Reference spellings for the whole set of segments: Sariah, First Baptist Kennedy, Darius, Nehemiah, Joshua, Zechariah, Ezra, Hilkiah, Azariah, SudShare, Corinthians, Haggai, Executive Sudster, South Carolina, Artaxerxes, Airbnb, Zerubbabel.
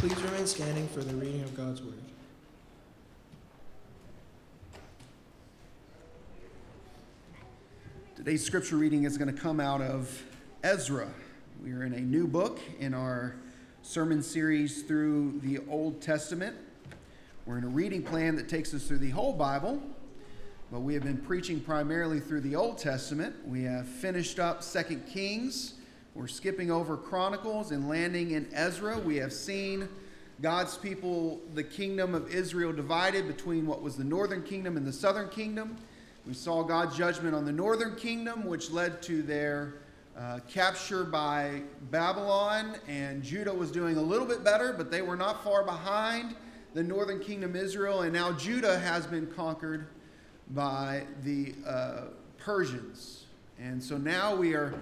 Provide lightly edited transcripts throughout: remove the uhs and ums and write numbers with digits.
Please remain standing for the reading of God's Word. Today's scripture reading is going to come out of Ezra. We are in a new book in our sermon series through the Old Testament. We're in a reading plan that takes us through the whole Bible, but we have been preaching primarily through the Old Testament. We have finished up 2 Kings. We're skipping over Chronicles and landing in Ezra. We have seen God's people, the kingdom of Israel, divided between what was the northern kingdom and the southern kingdom. We saw God's judgment on the northern kingdom, which led to their capture by Babylon. And Judah was doing a little bit better, but they were not far behind the northern kingdom Israel. And now Judah has been conquered by the Persians. And so now we are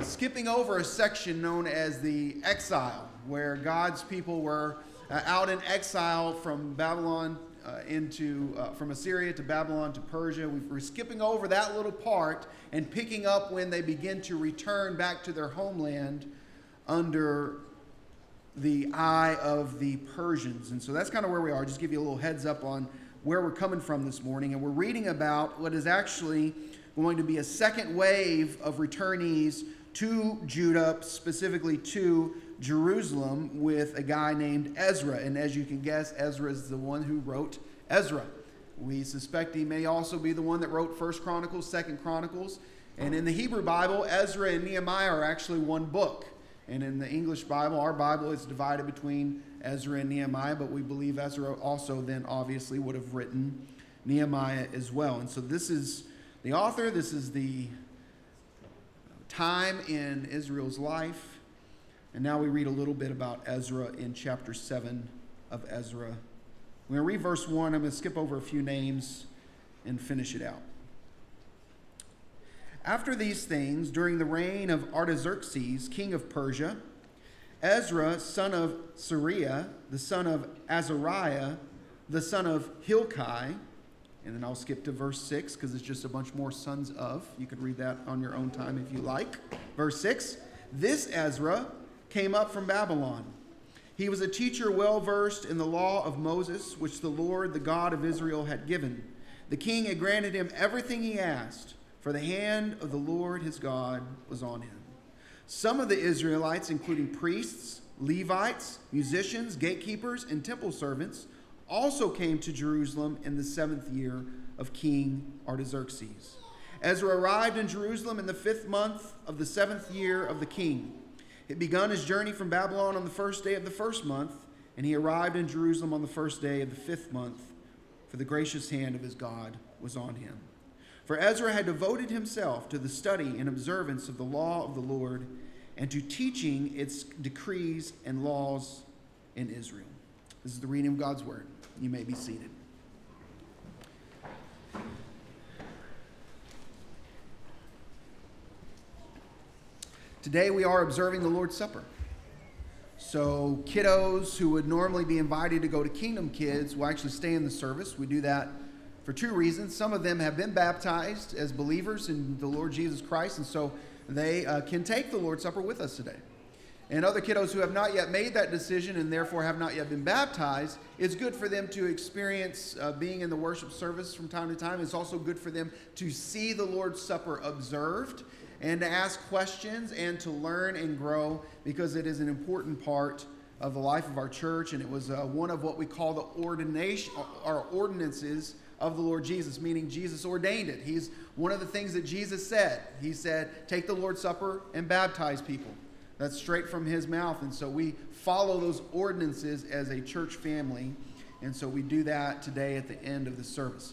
skipping over a section known as the exile, where God's people were out in exile from Babylon from Assyria to Babylon to Persia. We're skipping over that little part and picking up when they begin to return back to their homeland under the eye of the Persians. And so that's kind of where we are. Just give you a little heads up on where we're coming from this morning. And we're reading about what is actually going to be a second wave of returnees to Judah, specifically to Jerusalem, with a guy named Ezra. And as you can guess, Ezra is the one who wrote Ezra. We suspect he may also be the one that wrote First Chronicles, Second Chronicles. And in the Hebrew Bible, Ezra and Nehemiah are actually one book. And in the English Bible, our Bible is divided between Ezra and Nehemiah, but we believe Ezra also then obviously would have written Nehemiah as well. And so this is the author, this is the time in Israel's life, and now we read a little bit about Ezra in chapter 7 of Ezra. We're going to read verse 1. I'm going to skip over a few names and finish it out. After these things, during the reign of Artaxerxes, king of Persia, Ezra, son of Sariah, the son of Azariah, the son of Hilkiah. And then I'll skip to verse 6 because it's just a bunch more sons of. You could read that on your own time if you like. Verse 6, this Ezra came up from Babylon. He was a teacher well versed in the law of Moses, which the Lord, the God of Israel, had given. The king had granted him everything he asked, for the hand of the Lord his God was on him. Some of the Israelites, including priests, Levites, musicians, gatekeepers, and temple servants, also came to Jerusalem in the 7th year of King Artaxerxes. Ezra arrived in Jerusalem in the 5th month of the 7th year of the king. He had begun his journey from Babylon on the 1st day of the 1st month, and he arrived in Jerusalem on the 1st day of the 5th month, for the gracious hand of his God was on him. For Ezra had devoted himself to the study and observance of the law of the Lord, and to teaching its decrees and laws in Israel. This is the reading of God's Word. You may be seated. Today we are observing the Lord's Supper. So kiddos who would normally be invited to go to Kingdom Kids will actually stay in the service. We do that for two reasons. Some of them have been baptized as believers in the Lord Jesus Christ, and so they can take the Lord's Supper with us today. And other kiddos who have not yet made that decision and therefore have not yet been baptized, it's good for them to experience being in the worship service from time to time. It's also good for them to see the Lord's Supper observed and to ask questions and to learn and grow, because it is an important part of the life of our church. And it was one of what we call the ordinances of the Lord Jesus, meaning Jesus ordained it. He's one of the things that Jesus said. He said, take the Lord's Supper and baptize people. That's straight from his mouth. And so we follow those ordinances as a church family. And so we do that today at the end of the service.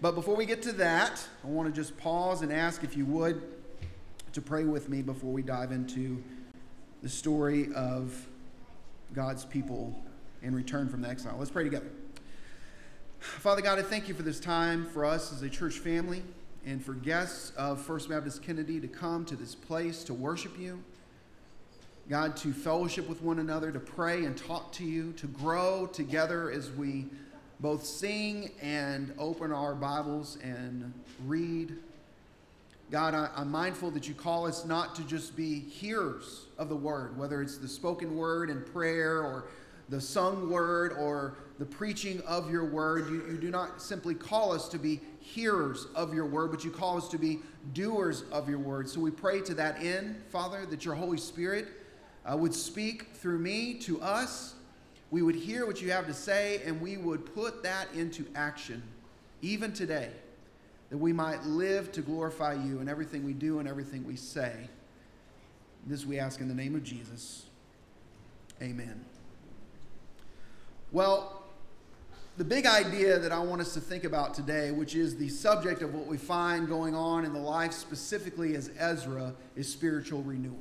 But before we get to that, I want to just pause and ask if you would to pray with me before we dive into the story of God's people in return from the exile. Let's pray together. Father God, I thank you for this time for us as a church family and for guests of First Baptist Kennedy to come to this place to worship you. God, to fellowship with one another, to pray and talk to you, to grow together as we both sing and open our Bibles and read. God, I'm mindful that you call us not to just be hearers of the word, whether it's the spoken word and prayer or the sung word or the preaching of your word. You do not simply call us to be hearers of your word, but you call us to be doers of your word. So we pray to that end, Father, that your Holy Spirit would speak through me to us. We would hear what you have to say, and we would put that into action, even today, that we might live to glorify you in everything we do and everything we say. This we ask in the name of Jesus. Amen. Well, the big idea that I want us to think about today, which is the subject of what we find going on in the life specifically as Ezra, is spiritual renewal.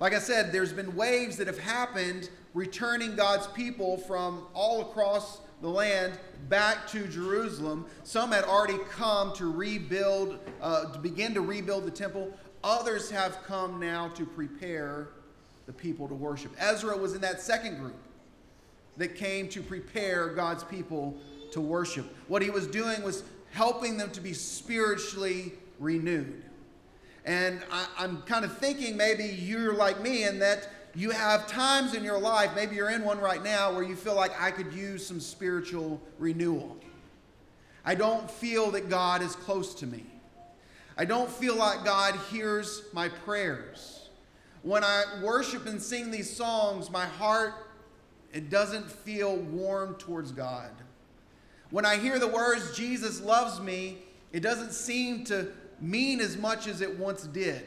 Like I said, there's been waves that have happened returning God's people from all across the land back to Jerusalem. Some had already come to rebuild, to begin to rebuild the temple. Others have come now to prepare the people to worship. Ezra was in that second group that came to prepare God's people to worship. What he was doing was helping them to be spiritually renewed. And I'm kind of thinking maybe you're like me in that you have times in your life, maybe you're in one right now, where you feel like I could use some spiritual renewal. I don't feel that God is close to me. I don't feel like God hears my prayers. When I worship and sing these songs, my heart, it doesn't feel warm towards God. When I hear the words, Jesus loves me, it doesn't seem to mean as much as it once did.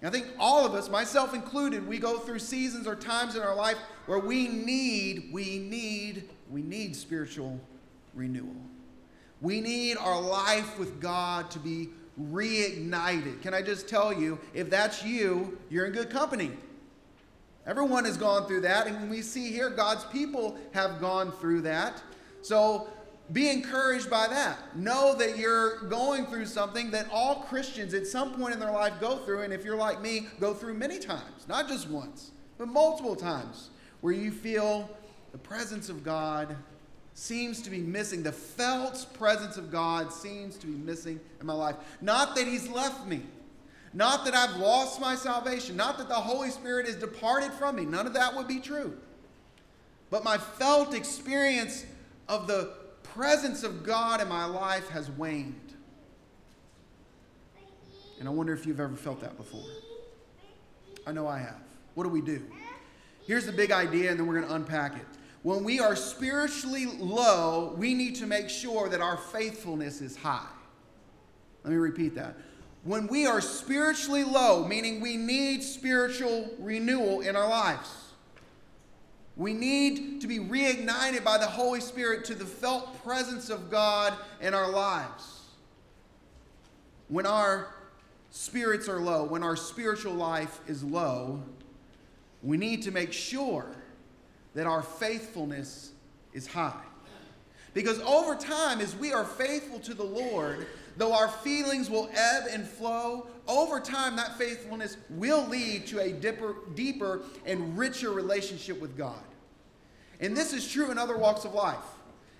And I think all of us, myself included, we go through seasons or times in our life where we need spiritual renewal. We need our life with God to be reignited. Can I just tell you, if that's you, you're in good company. Everyone has gone through that, and we see here God's people have gone through that. So be encouraged by that. Know that you're going through something that all Christians at some point in their life go through, and if you're like me, go through many times, not just once, but multiple times, where you feel the presence of God seems to be missing. The felt presence of God seems to be missing in my life. Not that he's left me. Not that I've lost my salvation. Not that the Holy Spirit has departed from me. None of that would be true. But my felt experience of the presence of God in my life has waned. And I wonder if you've ever felt that before. I know I have. What do we do? Here's the big idea, and then we're going to unpack it. When we are spiritually low, we need to make sure that our faithfulness is high. Let me repeat that. When we are spiritually low, meaning we need spiritual renewal in our lives, we need to be reignited by the Holy Spirit to the felt presence of God in our lives. When our spirits are low, when our spiritual life is low, we need to make sure that our faithfulness is high. Because over time, as we are faithful to the Lord, though our feelings will ebb and flow, over time that faithfulness will lead to a deeper and richer relationship with God. And this is true in other walks of life.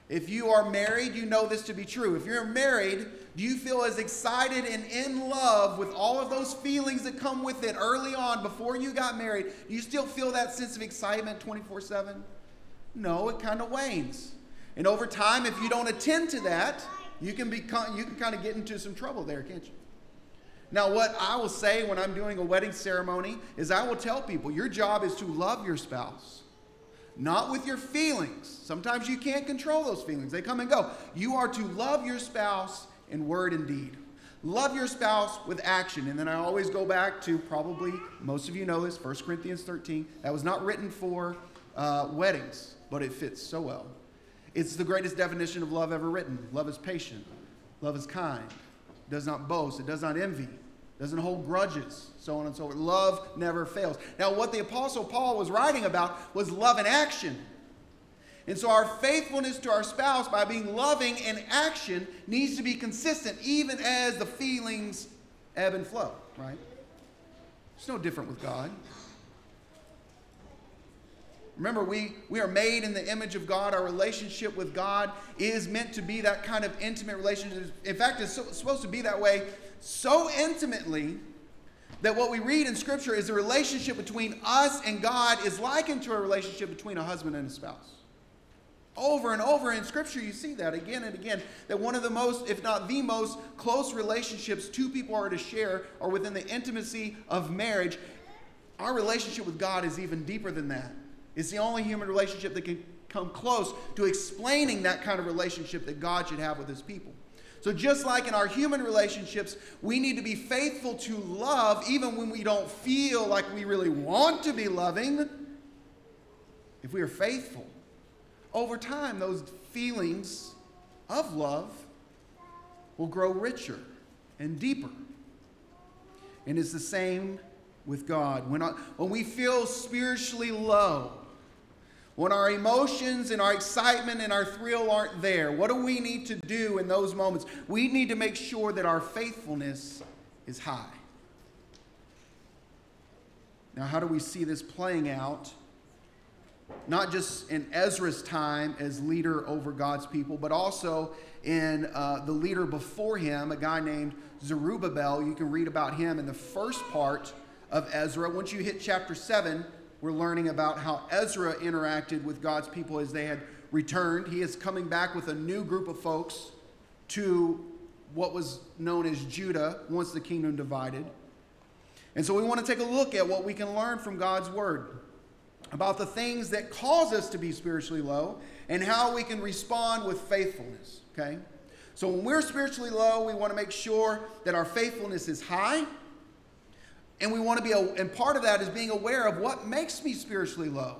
If you are married, you know this to be true. If you're married, do you feel as excited and in love with all of those feelings that come with it early on before you got married? Do you still feel that sense of excitement 24/7? No, it kind of wanes. And over time, if you don't attend to that, you can kind of get into some trouble there, can't you? Now, what I will say when I'm doing a wedding ceremony is I will tell people, your job is to love your spouse, not with your feelings. Sometimes you can't control those feelings. They come and go. You are to love your spouse in word and deed. Love your spouse with action. And then I always go back to, probably most of you know this, 1 Corinthians 13. That was not written for weddings, but it fits so well. It's the greatest definition of love ever written. Love is patient. Love is kind. It does not boast. It does not envy. It doesn't hold grudges. So on and so forth. Love never fails. Now, what the Apostle Paul was writing about was love in action. And so our faithfulness to our spouse by being loving in action needs to be consistent even as the feelings ebb and flow, right? It's no different with God. Remember, we are made in the image of God. Our relationship with God is meant to be that kind of intimate relationship. In fact, it's supposed to be that way so intimately that what we read in Scripture is the relationship between us and God is likened to a relationship between a husband and a spouse. Over and over in Scripture, you see that again and again, that one of the most, if not the most, close relationships two people are to share are within the intimacy of marriage. Our relationship with God is even deeper than that. It's the only human relationship that can come close to explaining that kind of relationship that God should have with his people. So just like in our human relationships, we need to be faithful to love even when we don't feel like we really want to be loving. If we are faithful, over time, those feelings of love will grow richer and deeper. And it's the same with God. When we feel spiritually low, when our emotions and our excitement and our thrill aren't there, what do we need to do in those moments? We need to make sure that our faithfulness is high. Now, how do we see this playing out? Not just in Ezra's time as leader over God's people, but also in the leader before him, a guy named Zerubbabel. You can read about him in the first part of Ezra. Once you hit chapter 7, we're learning about how Ezra interacted with God's people as they had returned. He is coming back with a new group of folks to what was known as Judah once the kingdom divided. And so we want to take a look at what we can learn from God's word about the things that cause us to be spiritually low and how we can respond with faithfulness, okay? So when we're spiritually low, we want to make sure that our faithfulness is high, and we want to be, and part of that is being aware of what makes me spiritually low,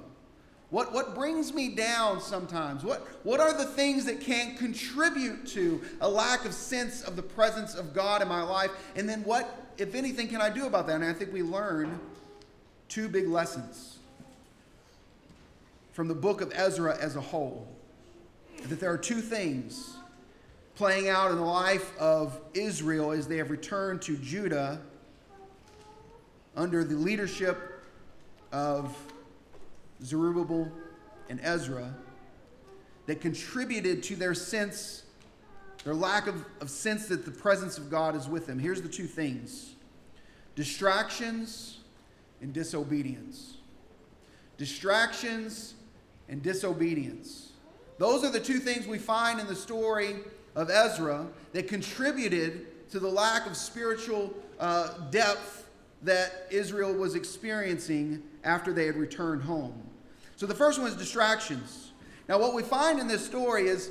what brings me down sometimes, what are the things that can contribute to a lack of sense of the presence of God in my life, and then what, if anything, can I do about that? And I think we learn two big lessons from the book of Ezra as a whole, that there are two things playing out in the life of Israel as they have returned to Judah under the leadership of Zerubbabel and Ezra that contributed to their sense, their lack of sense that the presence of God is with them. Here's the two things: distractions and disobedience. Distractions and disobedience. Those are the two things we find in the story of Ezra that contributed to the lack of spiritual depth that Israel was experiencing after they had returned home. So the first one is distractions. Now what we find in this story is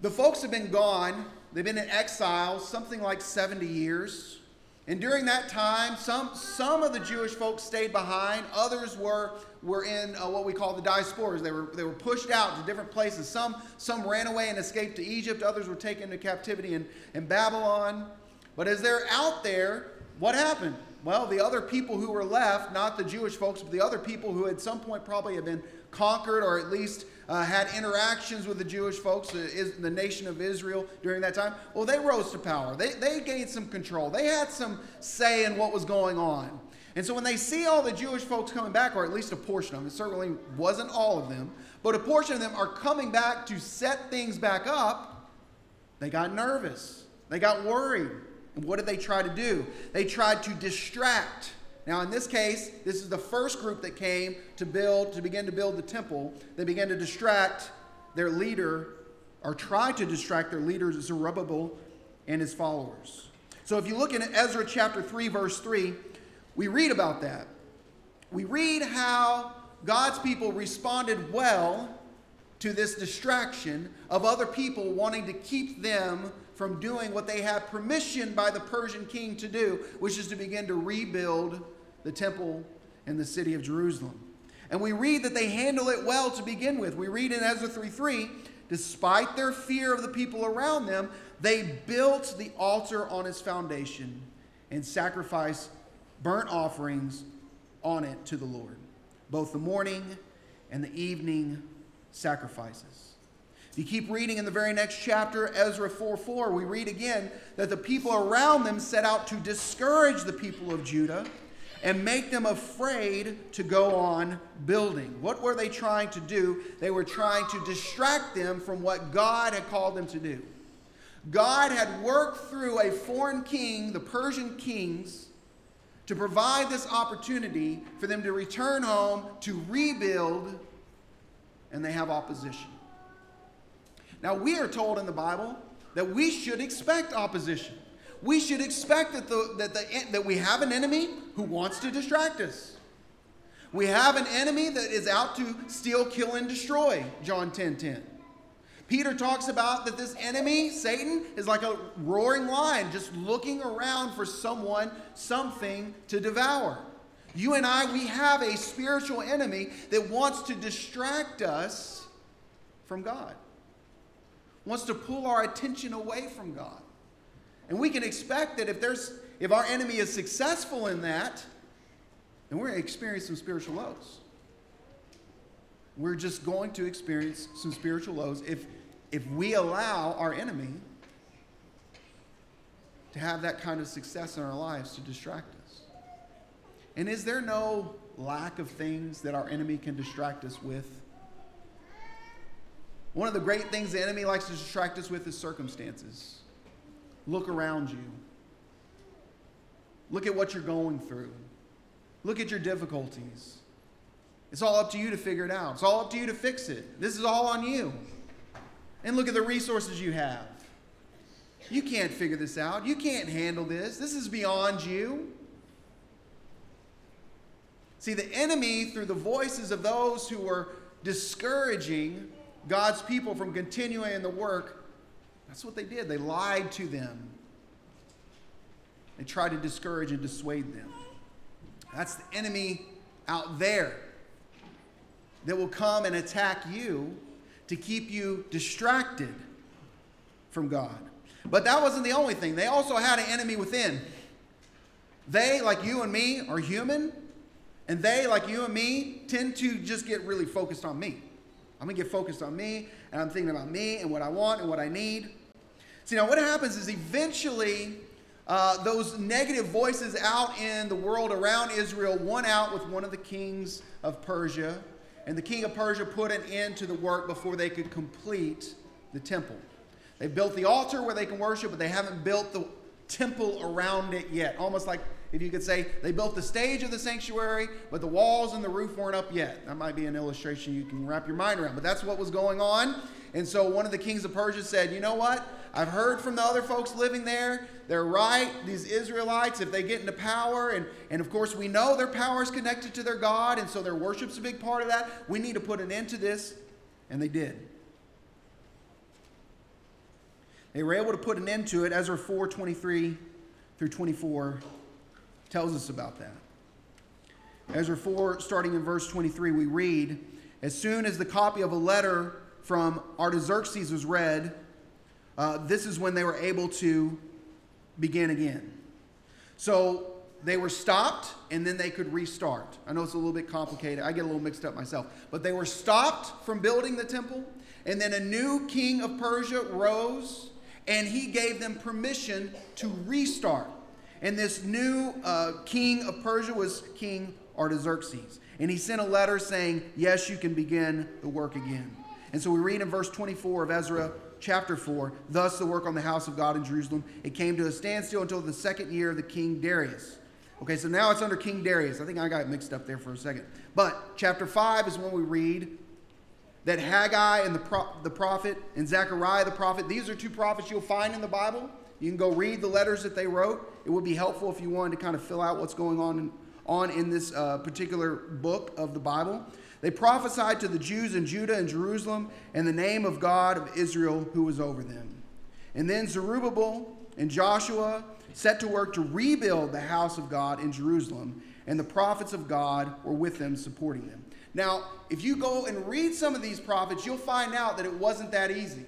the folks have been gone. They've been in exile something like 70 years. And during that time, some of the Jewish folks stayed behind. Others were in what we call the diasporas. They were pushed out to different places. Some ran away and escaped to Egypt. Others were taken into captivity in Babylon. But as they're out there, what happened? Well, the other people who were left, not the Jewish folks, but the other people who at some point probably had been conquered or at least had interactions with the Jewish folks, the nation of Israel during that time, well, they rose to power. They gained some control. They had some say in what was going on. And so when they see all the Jewish folks coming back, or at least a portion of them, it certainly wasn't all of them, but a portion of them are coming back to set things back up, they got nervous. They got worried. And what did they try to do? They tried to distract. Now, in this case, this is the first group that came to begin to build the temple. They began to distract their leader, or tried to distract their leader, Zerubbabel, and his followers. So if you look in Ezra chapter 3, verse 3, we read about that. We read how God's people responded well to this distraction of other people wanting to keep them from doing what they had permission by the Persian king to do, which is to begin to rebuild the temple and the city of Jerusalem. And we read that they handle it well to begin with. We read in Ezra 3:3, despite their fear of the people around them, they built the altar on its foundation and sacrificed burnt offerings on it to the Lord, both the morning and the evening sacrifices. If you keep reading in the very next chapter, Ezra 4:4, we read again that the people around them set out to discourage the people of Judah and make them afraid to go on building. What were they trying to do? They were trying to distract them from what God had called them to do. God had worked through a foreign king, the Persian kings, to provide this opportunity for them to return home, to rebuild, and they have opposition. Now, we are told in the Bible that we should expect opposition. We should expect that we have an enemy who wants to distract us. We have an enemy that is out to steal, kill, and destroy, John 10:10. Peter talks about that this enemy, Satan, is like a roaring lion, just looking around for someone, something to devour. You and I, we have a spiritual enemy that wants to distract us from God, wants to pull our attention away from God. And we can expect that if our enemy is successful in that, then we're going to experience some spiritual lows. We're just going to experience some spiritual lows if we allow our enemy to have that kind of success in our lives to distract us. And is there no lack of things that our enemy can distract us with? One of the great things the enemy likes to distract us with is circumstances. Look around you. Look at what you're going through. Look at your difficulties. It's all up to you to figure it out. It's all up to you to fix it. This is all on you. And look at the resources you have. You can't figure this out. You can't handle this. This is beyond you. See, the enemy, through the voices of those who were discouraging God's people from continuing in the work, that's what they did. They lied to them. They tried to discourage and dissuade them. That's the enemy out there that will come and attack you to keep you distracted from God. But that wasn't the only thing. They also had an enemy within. They, like you and me, are human, and they, like you and me, tend to just get really focused on me. I'm going to get focused on me, and I'm thinking about me and what I want and what I need. See, now what happens is eventually those negative voices out in the world around Israel won out with one of the kings of Persia. And the king of Persia put an end to the work before they could complete the temple. They built the altar where they can worship, but they haven't built the temple around it yet. Almost like, if you could say, they built the stage of the sanctuary, but the walls and the roof weren't up yet. That might be an illustration you can wrap your mind around, but that's what was going on. And so one of the kings of Persia said, you know what? I've heard from the other folks living there. They're right. These Israelites, if they get into power, and of course we know their power is connected to their God, and so their worship's a big part of that. We need to put an end to this. And they did. They were able to put an end to it. Ezra 4:23 through 24 tells us about that. Ezra 4, starting in verse 23, we read, as soon as the copy of a letter from Artaxerxes was read, this is when they were able to begin again. So they were stopped, and then they could restart. I know it's a little bit complicated. I get a little mixed up myself. But they were stopped from building the temple, and then a new king of Persia rose, and he gave them permission to restart. And this new king of Persia was King Artaxerxes. And he sent a letter saying, yes, you can begin the work again. And so we read in verse 24 of Ezra chapter 4, thus the work on the house of God in Jerusalem, it came to a standstill until the second year of the king Darius. Okay, so now it's under King Darius. I think I got it mixed up there for a second. But chapter 5 is when we read that Haggai and the prophet and Zechariah the prophet, these are two prophets you'll find in the Bible. You can go read the letters that they wrote. It would be helpful if you wanted to kind of fill out what's going on in this particular book of the Bible. They prophesied to the Jews in Judah and Jerusalem in the name of God of Israel who was over them. And then Zerubbabel and Joshua set to work to rebuild the house of God in Jerusalem, and the prophets of God were with them, supporting them. Now, if you go and read some of these prophets, you'll find out that it wasn't that easy.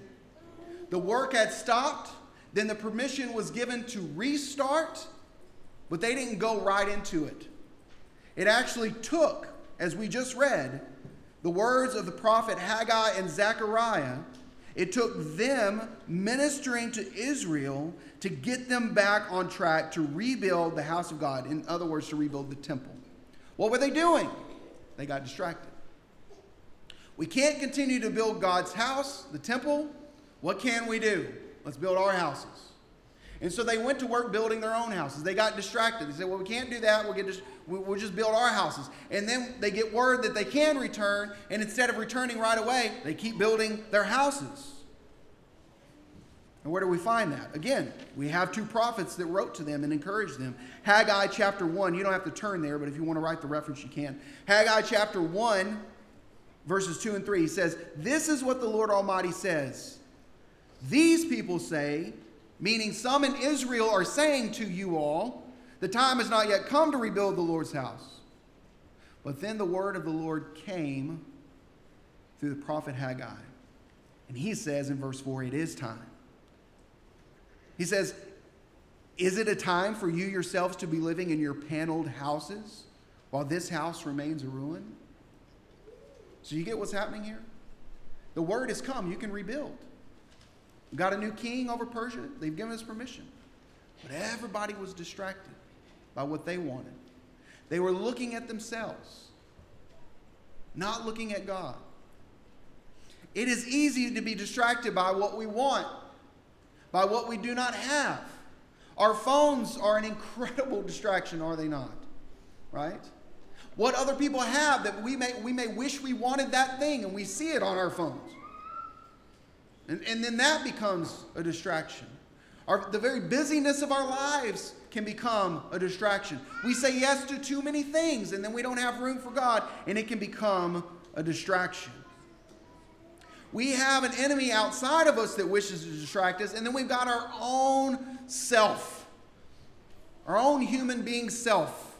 The work had stopped, then the permission was given to restart, but they didn't go right into it. It actually took, as we just read, the words of the prophet Haggai and Zechariah, it took them ministering to Israel to get them back on track to rebuild the house of God. In other words, to rebuild the temple. What were they doing? They got distracted. We can't continue to build God's house, the temple. What can we do? Let's build our houses. And so they went to work building their own houses. They got distracted. They said, well, we can't do that. We'll just build our houses. And then they get word that they can return, and instead of returning right away, they keep building their houses. And where do we find that? Again, we have two prophets that wrote to them and encouraged them. Haggai chapter 1. You don't have to turn there, but if you want to write the reference, you can. Haggai chapter 1, verses 2 and 3. He says, this is what the Lord Almighty says. These people say, meaning some in Israel are saying to you all, the time has not yet come to rebuild the Lord's house. But then the word of the Lord came through the prophet Haggai. And he says in verse 4, it is time. He says, is it a time for you yourselves to be living in your paneled houses while this house remains a ruin? So you get what's happening here? The word has come. You can rebuild. We've got a new king over Persia. They've given us permission. But everybody was distracted by what they wanted. They were looking at themselves, not looking at God. It is easy to be distracted by what we want, by what we do not have. Our phones are an incredible distraction, are they not? Right? What other people have that we may wish we wanted that thing, and we see it on our phones. And then that becomes a distraction. The very busyness of our lives can become a distraction. We say yes to too many things, and then we don't have room for God, and it can become a distraction. We have an enemy outside of us that wishes to distract us, and then we've got our own self, our own human being self,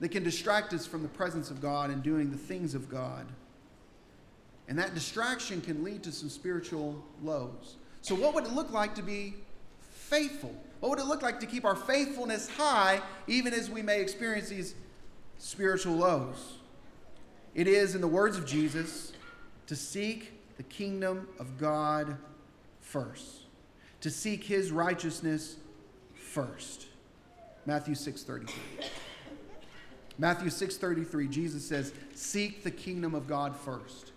that can distract us from the presence of God and doing the things of God. And that distraction can lead to some spiritual lows. So what would it look like to be faithful? What would it look like to keep our faithfulness high even as we may experience these spiritual lows? It is, in the words of Jesus, to seek the kingdom of God first. To seek his righteousness first. Matthew 6:33. Matthew 6:33, Jesus says, seek the kingdom of God first.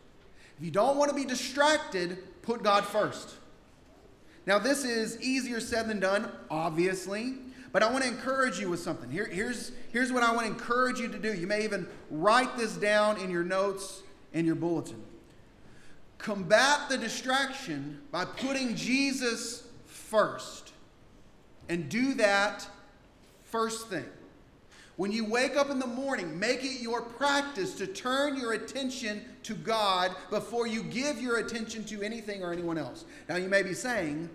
If you don't want to be distracted, put God first. Now, this is easier said than done, obviously, but I want to encourage you with something. Here's what I want to encourage you to do. You may even write this down in your notes in your bulletin. Combat the distraction by putting Jesus first. And do that first thing. When you wake up in the morning, make it your practice to turn your attention to God before you give your attention to anything or anyone else. Now, you may be saying,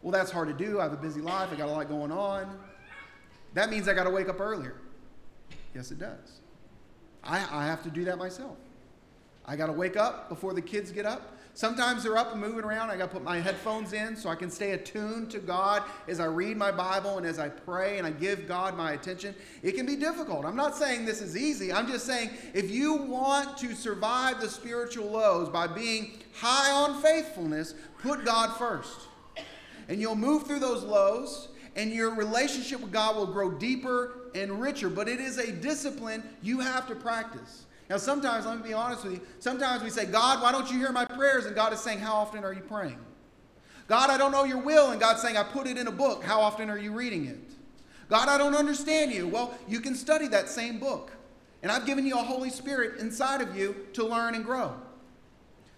well, that's hard to do. I have a busy life. I got a lot going on. That means I got to wake up earlier. Yes, it does. I have to do that myself. I got to wake up before the kids get up. Sometimes they're up and moving around. I got to put my headphones in so I can stay attuned to God as I read my Bible and as I pray and I give God my attention. It can be difficult. I'm not saying this is easy. I'm just saying if you want to survive the spiritual lows by being high on faithfulness, put God first. And you'll move through those lows, and your relationship with God will grow deeper and richer. But it is a discipline you have to practice. Now, sometimes, let me be honest with you, sometimes we say, God, why don't you hear my prayers? And God is saying, how often are you praying? God, I don't know your will. And God's saying, I put it in a book. How often are you reading it? God, I don't understand you. Well, you can study that same book. And I've given you a Holy Spirit inside of you to learn and grow.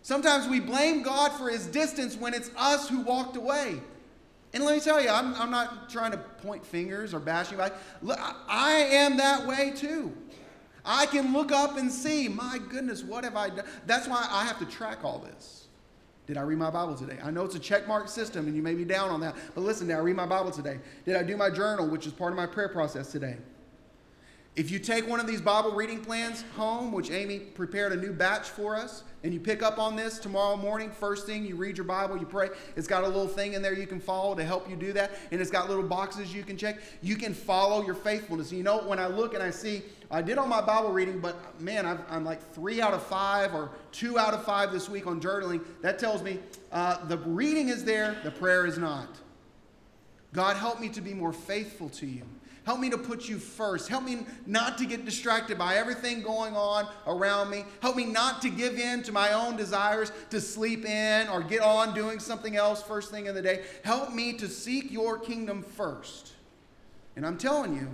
Sometimes we blame God for his distance when it's us who walked away. And let me tell you, I'm not trying to point fingers or bash anybody. Look, I am that way too. I can look up and see, my goodness, what have I done? That's why I have to track all this. Did I read my Bible today? I know it's a checkmark system, and you may be down on that. But listen, did I read my Bible today? Did I do my journal, which is part of my prayer process today? If you take one of these Bible reading plans home, which Amy prepared a new batch for us, and you pick up on this tomorrow morning, first thing, you read your Bible, you pray. It's got a little thing in there you can follow to help you do that, and it's got little boxes you can check. You can follow your faithfulness. You know, when I look and I see, I did all my Bible reading, but man, I'm like 3 out of 5 or 2 out of 5 this week on journaling. That tells me the reading is there, the prayer is not. God, help me to be more faithful to you. Help me to put you first. Help me not to get distracted by everything going on around me. Help me not to give in to my own desires to sleep in or get on doing something else first thing in the day. Help me to seek your kingdom first. And I'm telling you,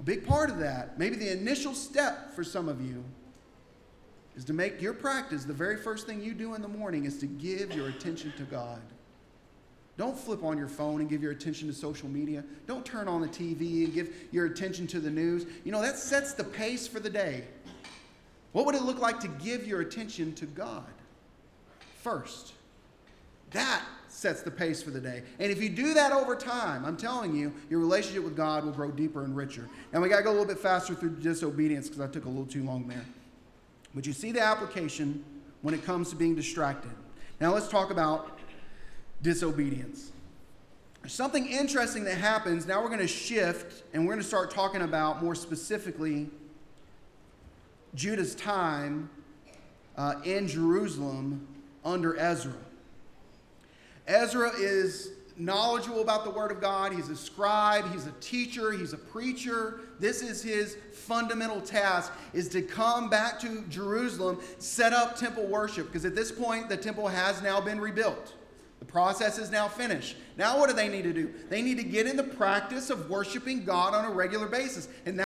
a big part of that, maybe the initial step for some of you, is to make your practice the very first thing you do in the morning is to give your attention to God. Don't flip on your phone and give your attention to social media. Don't turn on the TV and give your attention to the news. You know, that sets the pace for the day. What would it look like to give your attention to God first? That sets the pace for the day. And if you do that over time, I'm telling you, your relationship with God will grow deeper and richer. And we got to go a little bit faster through disobedience because I took a little too long there. But you see the application when it comes to being distracted. Now let's talk about disobedience. There's something interesting that happens. Now we're going to shift and we're going to start talking about more specifically Judah's time in Jerusalem under Ezra. Ezra is knowledgeable about the Word of God. He's a scribe. He's a teacher. He's a preacher. This is his fundamental task, is to come back to Jerusalem, set up temple worship. Because at this point, the temple has now been rebuilt. The process is now finished. Now what do they need to do? They need to get in the practice of worshiping God on a regular basis. And that's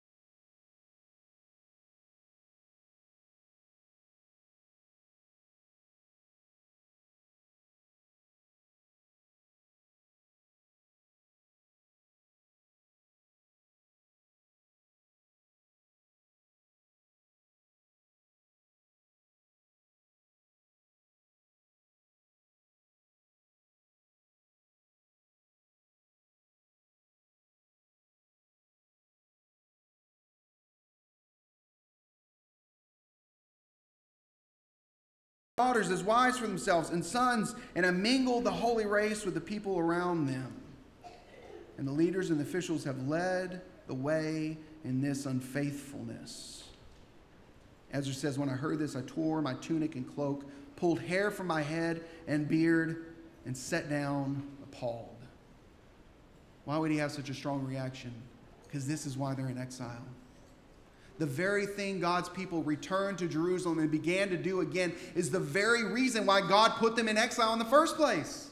daughters as wives for themselves and sons, and I mingled the holy race with the people around them. And the leaders and the officials have led the way in this unfaithfulness. Ezra says, when I heard this, I tore my tunic and cloak, pulled hair from my head and beard, and sat down appalled. Why would he have such a strong reaction? Because this is why they're in exile. The very thing God's people returned to Jerusalem and began to do again is the very reason why God put them in exile in the first place.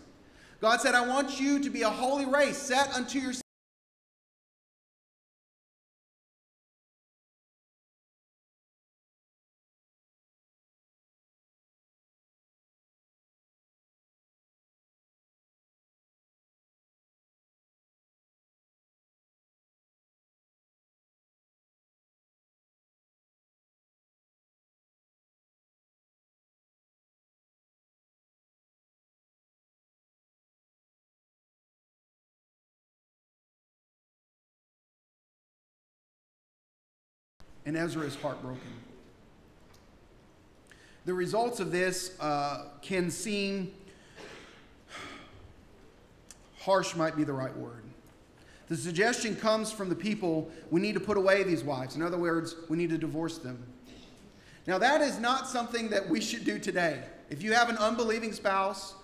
God said, I want you to be a holy race, set unto yourself. And Ezra is heartbroken. The results of this can seem harsh, might be the right word. The suggestion comes from the people, we need to put away these wives. In other words, we need to divorce them. Now that is not something that we should do today. If you have an unbelieving spouse,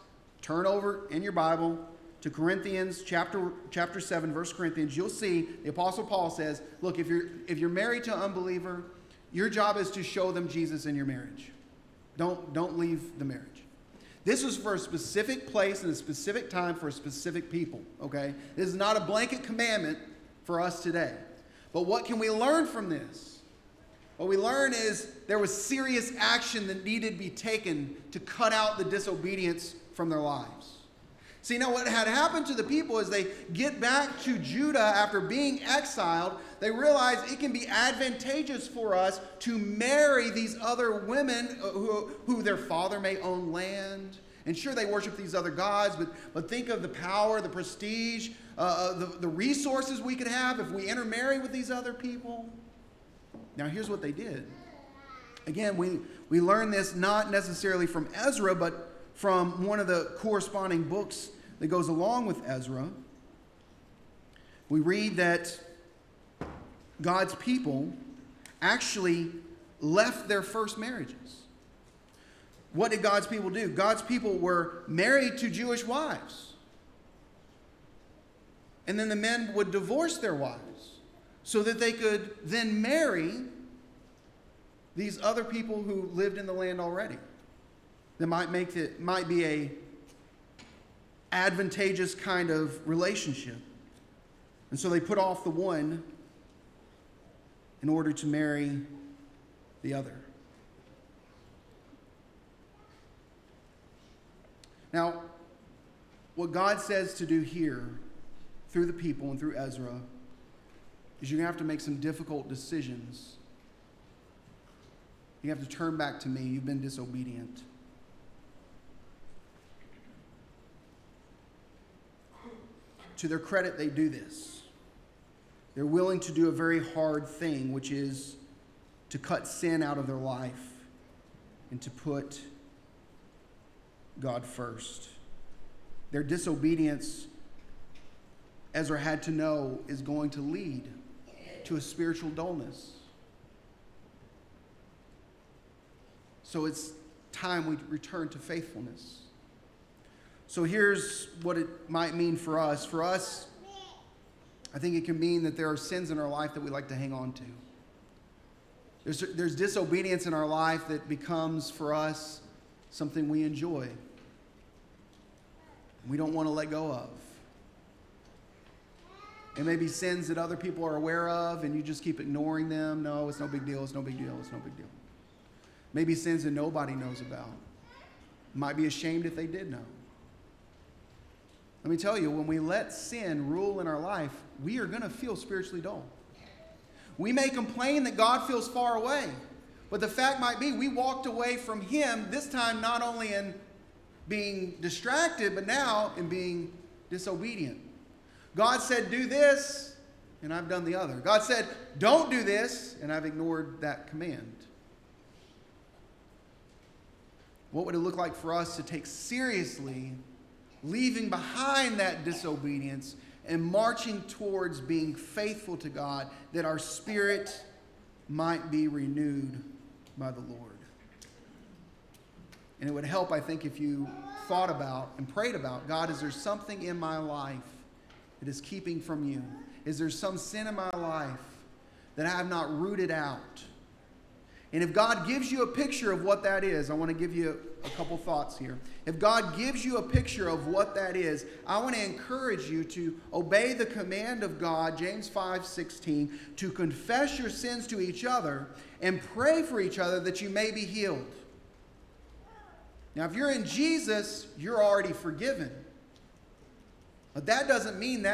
turn over in your Bible to Corinthians chapter 7, verse Corinthians, you'll see the Apostle Paul says, look, if you're married to an unbeliever, your job is to show them Jesus in your marriage. Don't leave the marriage. This was for a specific place and a specific time for a specific people, okay? This is not a blanket commandment for us today. But what can we learn from this? What we learn is there was serious action that needed to be taken to cut out the disobedience from their lives. See, now what had happened to the people is they get back to Judah after being exiled. They realize it can be advantageous for us to marry these other women who their father may own land. And sure, they worship these other gods, but think of the power, the prestige, the resources we could have if we intermarry with these other people. Now, here's what they did. Again, we learn this not necessarily from Ezra, but from one of the corresponding books that goes along with Ezra. We read that God's people actually left their first marriages. What did God's people do? God's people were married to Jewish wives. And then the men would divorce their wives so that they could then marry these other people who lived in the land already. That might be a advantageous kind of relationship. And so they put off the one in order to marry the other. Now, what God says to do here through the people and through Ezra is you're going to have to make some difficult decisions. You have to turn back to me. You've been disobedient. To their credit, they do this. They're willing to do a very hard thing, which is to cut sin out of their life and to put God first. Their disobedience, Ezra had to know, is going to lead to a spiritual dullness. So it's time we return to faithfulness. So here's what it might mean for us. For us, I think it can mean that there are sins in our life that we like to hang on to. There's disobedience in our life that becomes for us something we enjoy and we don't want to let go of. It may be sins that other people are aware of and you just keep ignoring them. No, it's no big deal. It's no big deal. It's no big deal. Maybe sins that nobody knows about. Might be ashamed if they did know. Let me tell you, when we let sin rule in our life, we are going to feel spiritually dull. We may complain that God feels far away, but the fact might be we walked away from him this time not only in being distracted, but now in being disobedient. God said, do this, and I've done the other. God said, don't do this, and I've ignored that command. What would it look like for us to take seriously leaving behind that disobedience and marching towards being faithful to God, that our spirit might be renewed by the Lord? And it would help, I think, if you thought about and prayed about, God, is there something in my life that is keeping from you? Is there some sin in my life that I have not rooted out? And if God gives you a picture of what that is, I want to give you a couple thoughts here. If God gives you a picture of what that is, I want to encourage you to obey the command of God, James 5:16, to confess your sins to each other and pray for each other that you may be healed. Now, if you're in Jesus, you're already forgiven. But that doesn't mean that